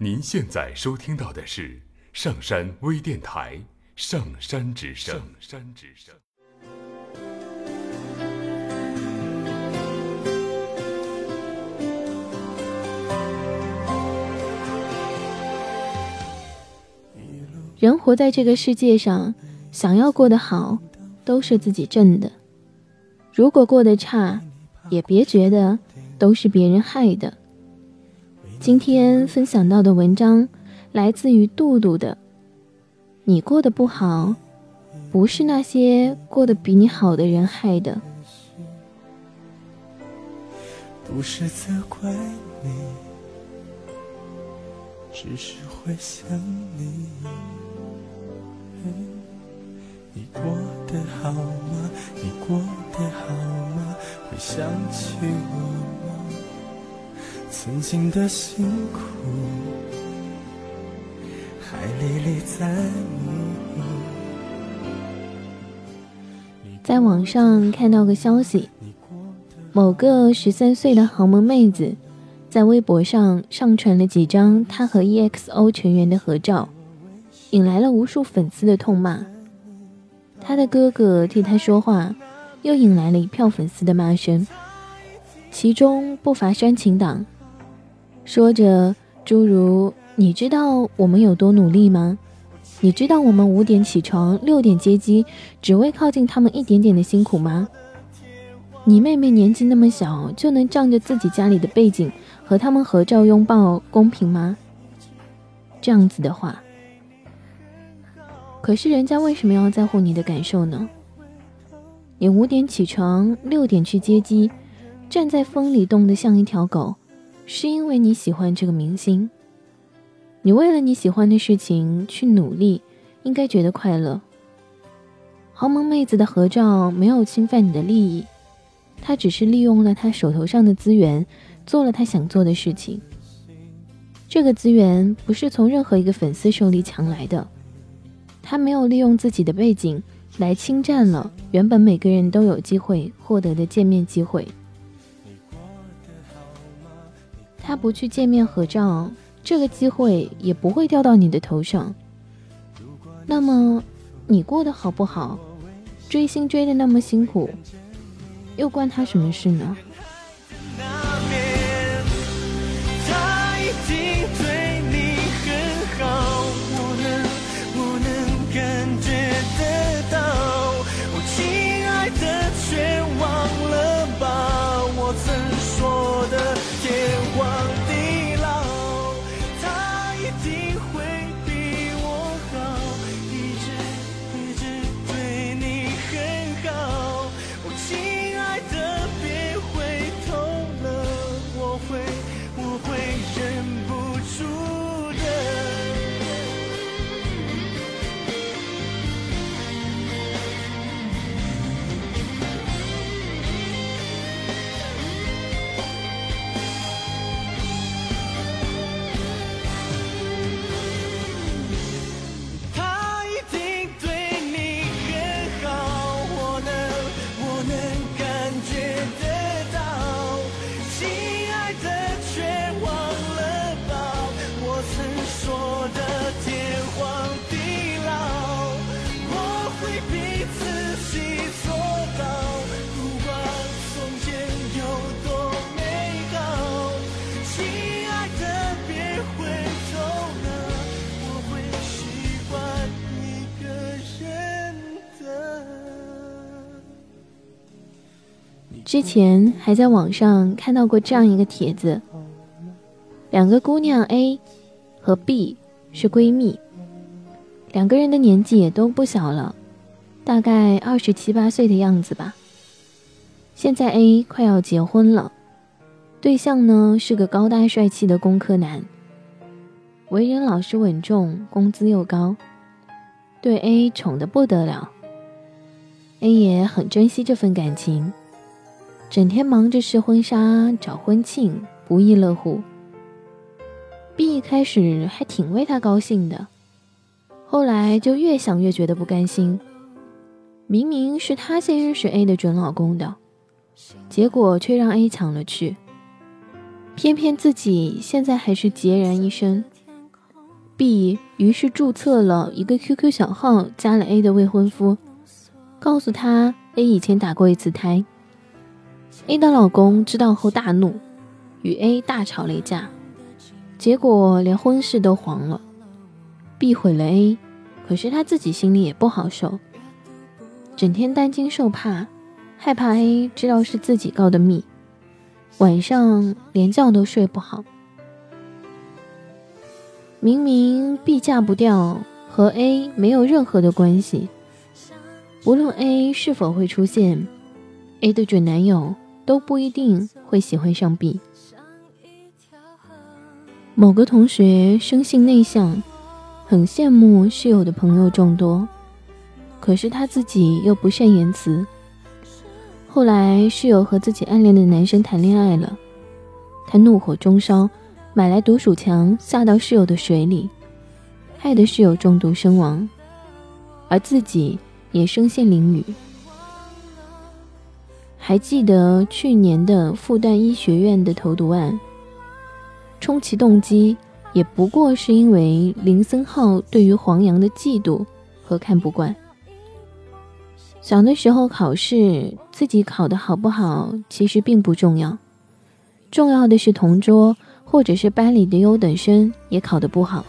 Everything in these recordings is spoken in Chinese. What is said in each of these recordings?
您现在收听到的是上山微电台上山之声。上山之声。人活在这个世界上，想要过得好，都是自己挣的。如果过得差，也别觉得都是别人害的。今天分享到的文章来自于杜杜的，你过得不好，不是那些过得比你好的人害的。不是责怪你，只是会想你。你过得好吗？你过得好吗？会想起我吗？曾经的辛苦还历历在目。在网上看到个消息，某个13岁的豪门妹子在微博上上传了几张她和 EXO 成员的合照，引来了无数粉丝的痛骂。她的哥哥替她说话，又引来了一票粉丝的骂声，其中不乏煽情党，说着诸如你知道我们有多努力吗？你知道我们5点起床6点接机，只为靠近他们一点点的辛苦吗？你妹妹年纪那么小，就能仗着自己家里的背景和他们合照拥抱，公平吗？这样子的话，可是人家为什么要在乎你的感受呢？你5点起床6点去接机，站在风里冻得像一条狗，是因为你喜欢这个明星。你为了你喜欢的事情去努力，应该觉得快乐。豪门妹子的合照没有侵犯你的利益，她只是利用了她手头上的资源，做了她想做的事情。这个资源不是从任何一个粉丝手里抢来的，她没有利用自己的背景来侵占了原本每个人都有机会获得的见面机会。他不去见面合照，这个机会也不会掉到你的头上。那么你过得好不好，追星追得那么辛苦，又关他什么事呢？之前还在网上看到过这样一个帖子，2个姑娘 A 和 B 是闺蜜，2个人的年纪也都不小了，大概27、8岁的样子吧。现在 A 快要结婚了，对象呢是个高大帅气的工科男，为人老实稳重，工资又高，对 A 宠得不得了。 A 也很珍惜这份感情，整天忙着试婚纱找婚庆，不亦乐乎。 B 一开始还挺为他高兴的，后来就越想越觉得不甘心，明明是他先认识 A 的准老公的，结果却让 A 抢了去，偏偏自己现在还是孑然一身， B 于是注册了一个 QQ 小号，加了 A 的未婚夫，告诉他 A 以前打过一次胎。A 的老公知道后大怒，与 A 大吵了一架，结果连婚事都黄了。B 毁了 A， 可是他自己心里也不好受，整天担惊受怕，害怕 A 知道是自己告的密，晚上连觉都睡不好。明明 B 嫁不掉，和 A 没有任何的关系，无论 A 是否会出现， A 的准男友都不一定会喜欢上 B。 某个同学生性内向，很羡慕室友的朋友众多，可是他自己又不善言辞。后来室友和自己暗恋的男生谈恋爱了，他怒火中烧，买来毒鼠强下到室友的水里，害得室友中毒身亡，而自己也身陷囹圄。还记得去年的复旦医学院的投毒案，充其动机也不过是因为林森浩对于黄洋的嫉妒和看不惯。小的时候考试，自己考得好不好其实并不重要，重要的是同桌或者是班里的优等生也考得不好。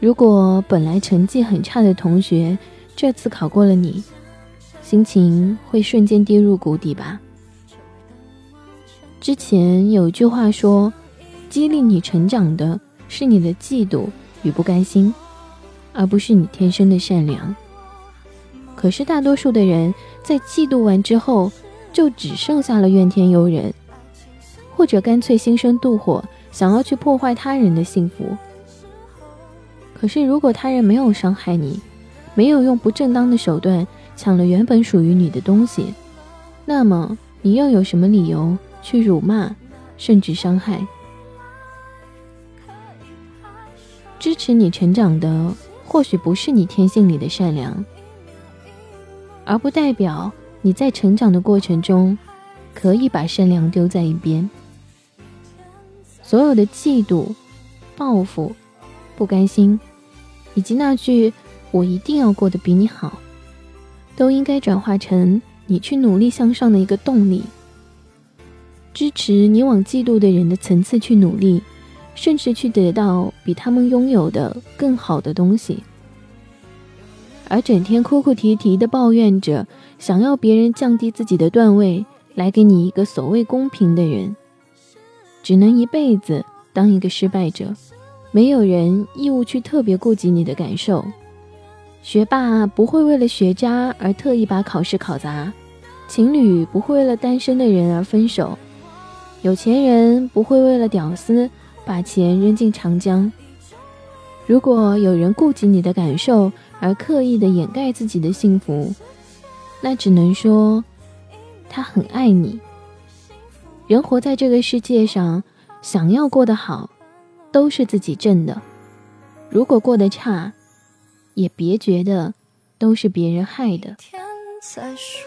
如果本来成绩很差的同学这次考过了你，心情会瞬间跌入谷底吧。之前有句话说，激励你成长的是你的嫉妒与不甘心，而不是你天生的善良。可是大多数的人在嫉妒完之后，就只剩下了怨天尤人，或者干脆心生妒火，想要去破坏他人的幸福。可是如果他人没有伤害你，没有用不正当的手段抢了原本属于你的东西，那么你又有什么理由去辱骂甚至伤害？支持你成长的或许不是你天性里的善良，而不代表你在成长的过程中可以把善良丢在一边。所有的嫉妒、报复、不甘心，以及那句我一定要过得比你好，都应该转化成你去努力向上的一个动力，支持你往嫉妒的人的层次去努力，甚至去得到比他们拥有的更好的东西。而整天哭哭啼啼的抱怨着，想要别人降低自己的段位来给你一个所谓公平的人，只能一辈子当一个失败者。没有人义务去特别顾及你的感受，学霸不会为了学渣而特意把考试考砸，情侣不会为了单身的人而分手，有钱人不会为了屌丝把钱扔进长江。如果有人顾及你的感受而刻意的掩盖自己的幸福，那只能说他很爱你。人活在这个世界上，想要过得好都是自己挣的，如果过得差也别觉得都是别人害的。天才说